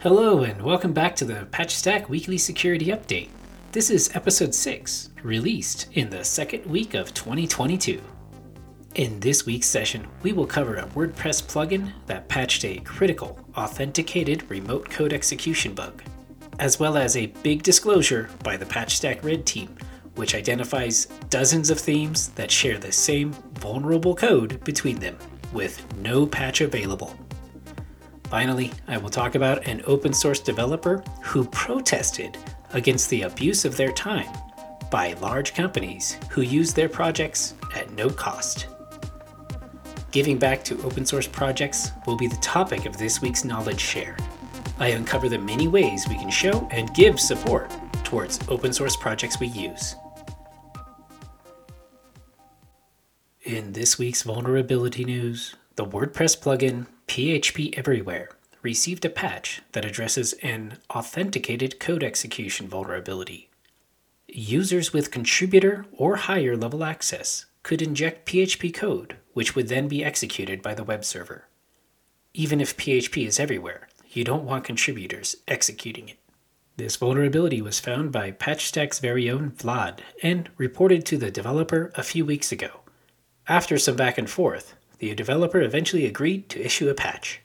Hello and welcome back to the Patchstack Weekly Security Update. This is episode 6, released in the second week of 2022. In this week's session, we will cover a WordPress plugin that patched a critical, authenticated remote code execution bug, as well as a big disclosure by the Patchstack Red Team, which identifies dozens of themes that share the same vulnerable code between them, with no patch available. Finally, I will talk about an open source developer who protested against the abuse of their time by large companies who use their projects at no cost. Giving back to open source projects will be the topic of this week's knowledge share. I uncover the many ways we can show and give support towards open source projects we use. In this week's vulnerability news, the WordPress plugin PHP Everywhere received a patch that addresses an authenticated code execution vulnerability. Users with contributor or higher level access could inject PHP code, which would then be executed by the web server. Even if PHP is everywhere, you don't want contributors executing it. This vulnerability was found by Patchstack's very own Vlad and reported to the developer a few weeks ago. After some back and forth, the developer eventually agreed to issue a patch.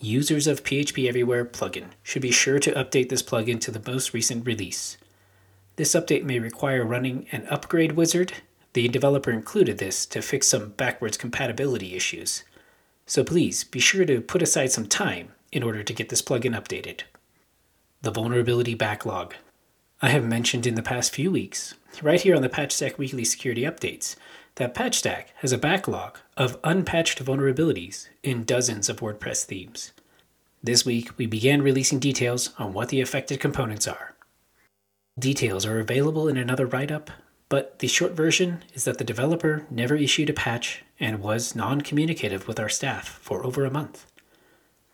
Users of PHP Everywhere plugin should be sure to update this plugin to the most recent release. This update may require running an upgrade wizard. The developer included this to fix some backwards compatibility issues. So please be sure to put aside some time in order to get this plugin updated. The vulnerability backlog. I have mentioned in the past few weeks, right here on the Patchstack Weekly Security Updates, that Patchstack has a backlog of unpatched vulnerabilities in dozens of WordPress themes. This week, we began releasing details on what the affected components are. Details are available in another write-up, but the short version is that the developer never issued a patch and was non-communicative with our staff for over a month.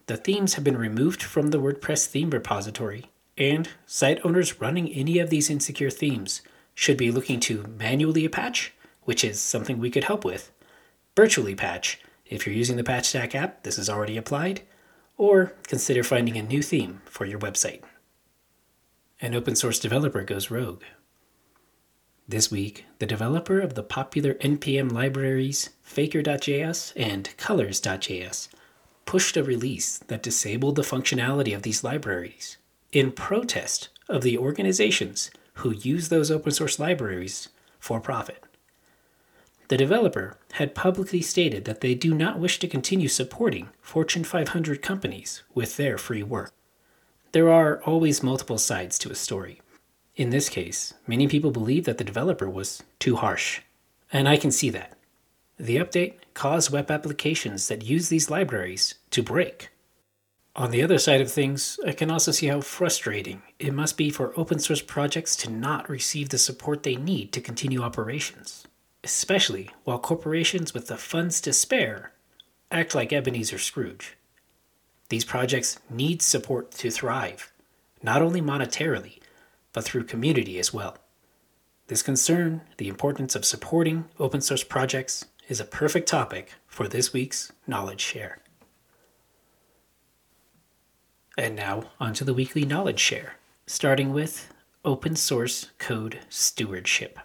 The themes have been removed from the WordPress theme repository, and site owners running any of these insecure themes should be looking to manually patch, which is something we could help with, virtually patch, if you're using the Patchstack app, this is already applied, or consider finding a new theme for your website. An open source developer goes rogue. This week, the developer of the popular NPM libraries Faker.js and Colors.js pushed a release that disabled the functionality of these libraries in protest of the organizations who use those open source libraries for profit. The developer had publicly stated that they do not wish to continue supporting Fortune 500 companies with their free work. There are always multiple sides to a story. In this case, many people believe that the developer was too harsh, and I can see that. The update caused web applications that use these libraries to break. On the other side of things, I can also see how frustrating it must be for open source projects to not receive the support they need to continue operations, especially while corporations with the funds to spare act like Ebenezer Scrooge. These projects need support to thrive, not only monetarily, but through community as well. This concern, the importance of supporting open source projects, is a perfect topic for this week's Knowledge Share. And now, onto the weekly Knowledge Share, starting with open source code stewardship.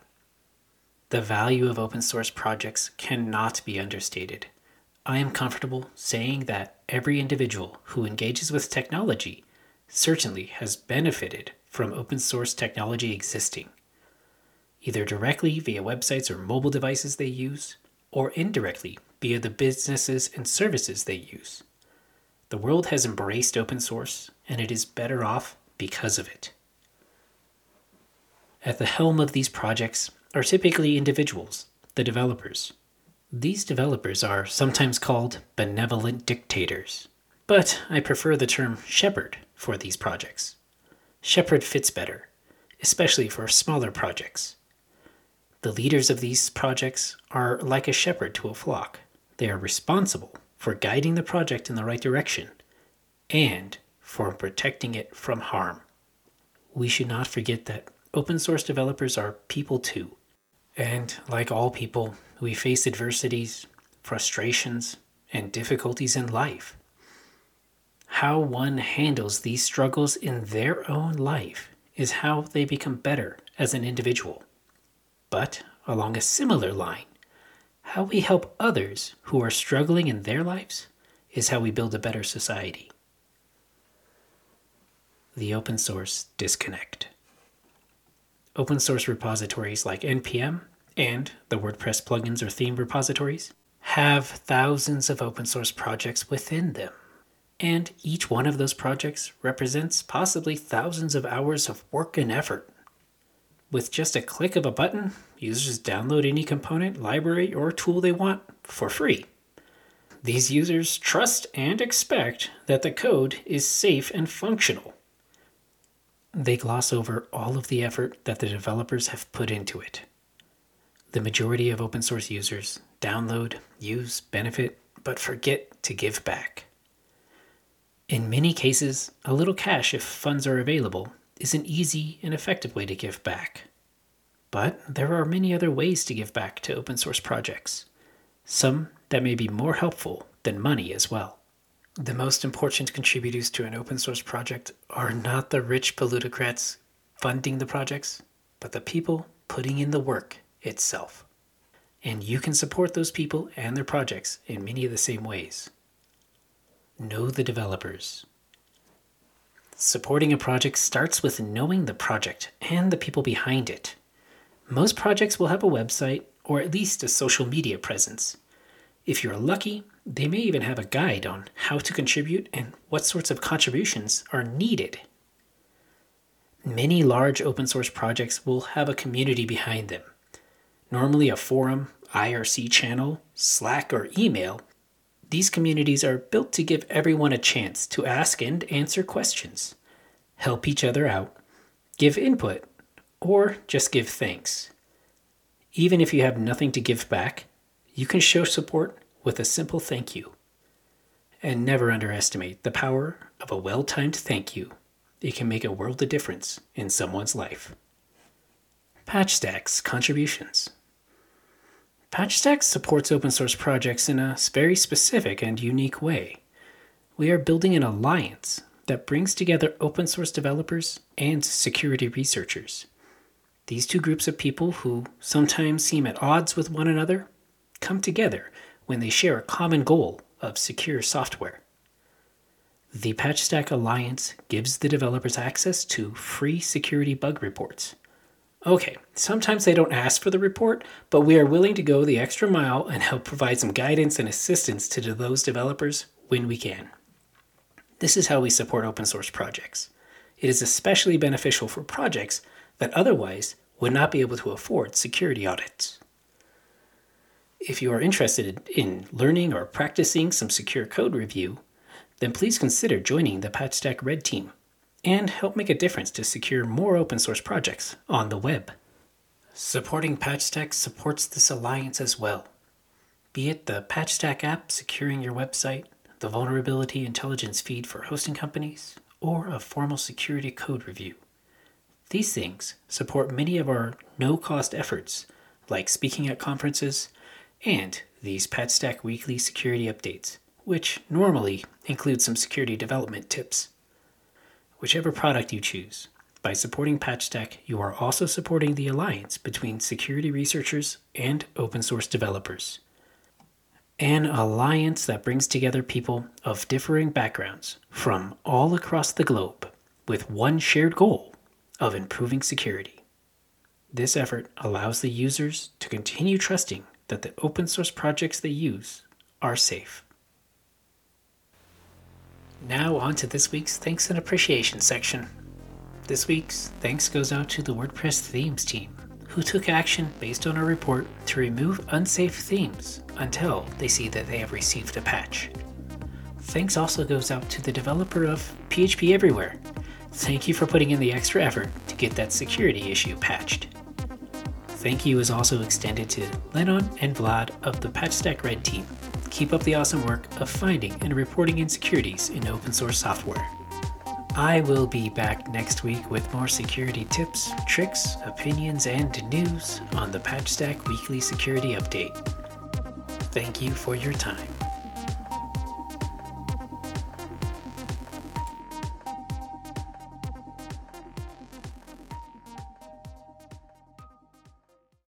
The value of open source projects cannot be understated. I am comfortable saying that every individual who engages with technology certainly has benefited from open source technology existing, either directly via websites or mobile devices they use, or indirectly via the businesses and services they use. The world has embraced open source, and it is better off because of it. At the helm of these projects are typically individuals, the developers. These developers are sometimes called benevolent dictators, but I prefer the term shepherd for these projects. Shepherd fits better, especially for smaller projects. The leaders of these projects are like a shepherd to a flock. They are responsible for guiding the project in the right direction and for protecting it from harm. We should not forget that open source developers are people too. And like all people, we face adversities, frustrations, and difficulties in life. How one handles these struggles in their own life is how they become better as an individual. But along a similar line, how we help others who are struggling in their lives is how we build a better society. The open source disconnect. Open source repositories like NPM and the WordPress plugins or theme repositories have thousands of open source projects within them. And each one of those projects represents possibly thousands of hours of work and effort. With just a click of a button, users download any component, library, or tool they want for free. These users trust and expect that the code is safe and functional. They gloss over all of the effort that the developers have put into it. The majority of open source users download, use, benefit, but forget to give back. In many cases, a little cash, if funds are available, is an easy and effective way to give back. But there are many other ways to give back to open source projects, some that may be more helpful than money as well. The most important contributors to an open source project are not the rich politocrats funding the projects, but the people putting in the work itself. And you can support those people and their projects in many of the same ways. Know the developers. Supporting a project starts with knowing the project and the people behind it. Most projects will have a website or at least a social media presence. If you're lucky, they may even have a guide on how to contribute and what sorts of contributions are needed. Many large open source projects will have a community behind them, normally a forum, IRC channel, Slack, or email. These communities are built to give everyone a chance to ask and answer questions, help each other out, give input, or just give thanks. Even if you have nothing to give back, you can show support with a simple thank you. And never underestimate the power of a well-timed thank you. It can make a world of difference in someone's life. Patchstack's contributions. Patchstack supports open source projects in a very specific and unique way. We are building an alliance that brings together open source developers and security researchers. These two groups of people who sometimes seem at odds with one another come together when they share a common goal of secure software. The Patchstack Alliance gives the developers access to free security bug reports. Okay, sometimes they don't ask for the report, but we are willing to go the extra mile and help provide some guidance and assistance to those developers when we can. This is how we support open source projects. It is especially beneficial for projects that otherwise would not be able to afford security audits. If you are interested in learning or practicing some secure code review, then please consider joining the Patchstack Red Team and help make a difference to secure more open source projects on the web. Supporting Patchstack supports this alliance as well. Be it the Patchstack app securing your website, the vulnerability intelligence feed for hosting companies, or a formal security code review. These things support many of our no-cost efforts, like speaking at conferences and these Patchstack weekly security updates, which normally include some security development tips. Whichever product you choose, by supporting Patchstack, you are also supporting the alliance between security researchers and open source developers. An alliance that brings together people of differing backgrounds from all across the globe with one shared goal of improving security. This effort allows the users to continue trusting that the open source projects they use are safe. Now on to this week's Thanks and Appreciation section. This week's thanks goes out to the WordPress Themes team, who took action based on our report to remove unsafe themes until they see that they have received a patch. Thanks also goes out to the developer of PHP Everywhere. Thank you for putting in the extra effort to get that security issue patched. Thank you is also extended to Lennon and Vlad of the Patchstack Red Team. Keep up the awesome work of finding and reporting insecurities in open source software. I will be back next week with more security tips, tricks, opinions, and news on the Patchstack Weekly Security Update. Thank you for your time.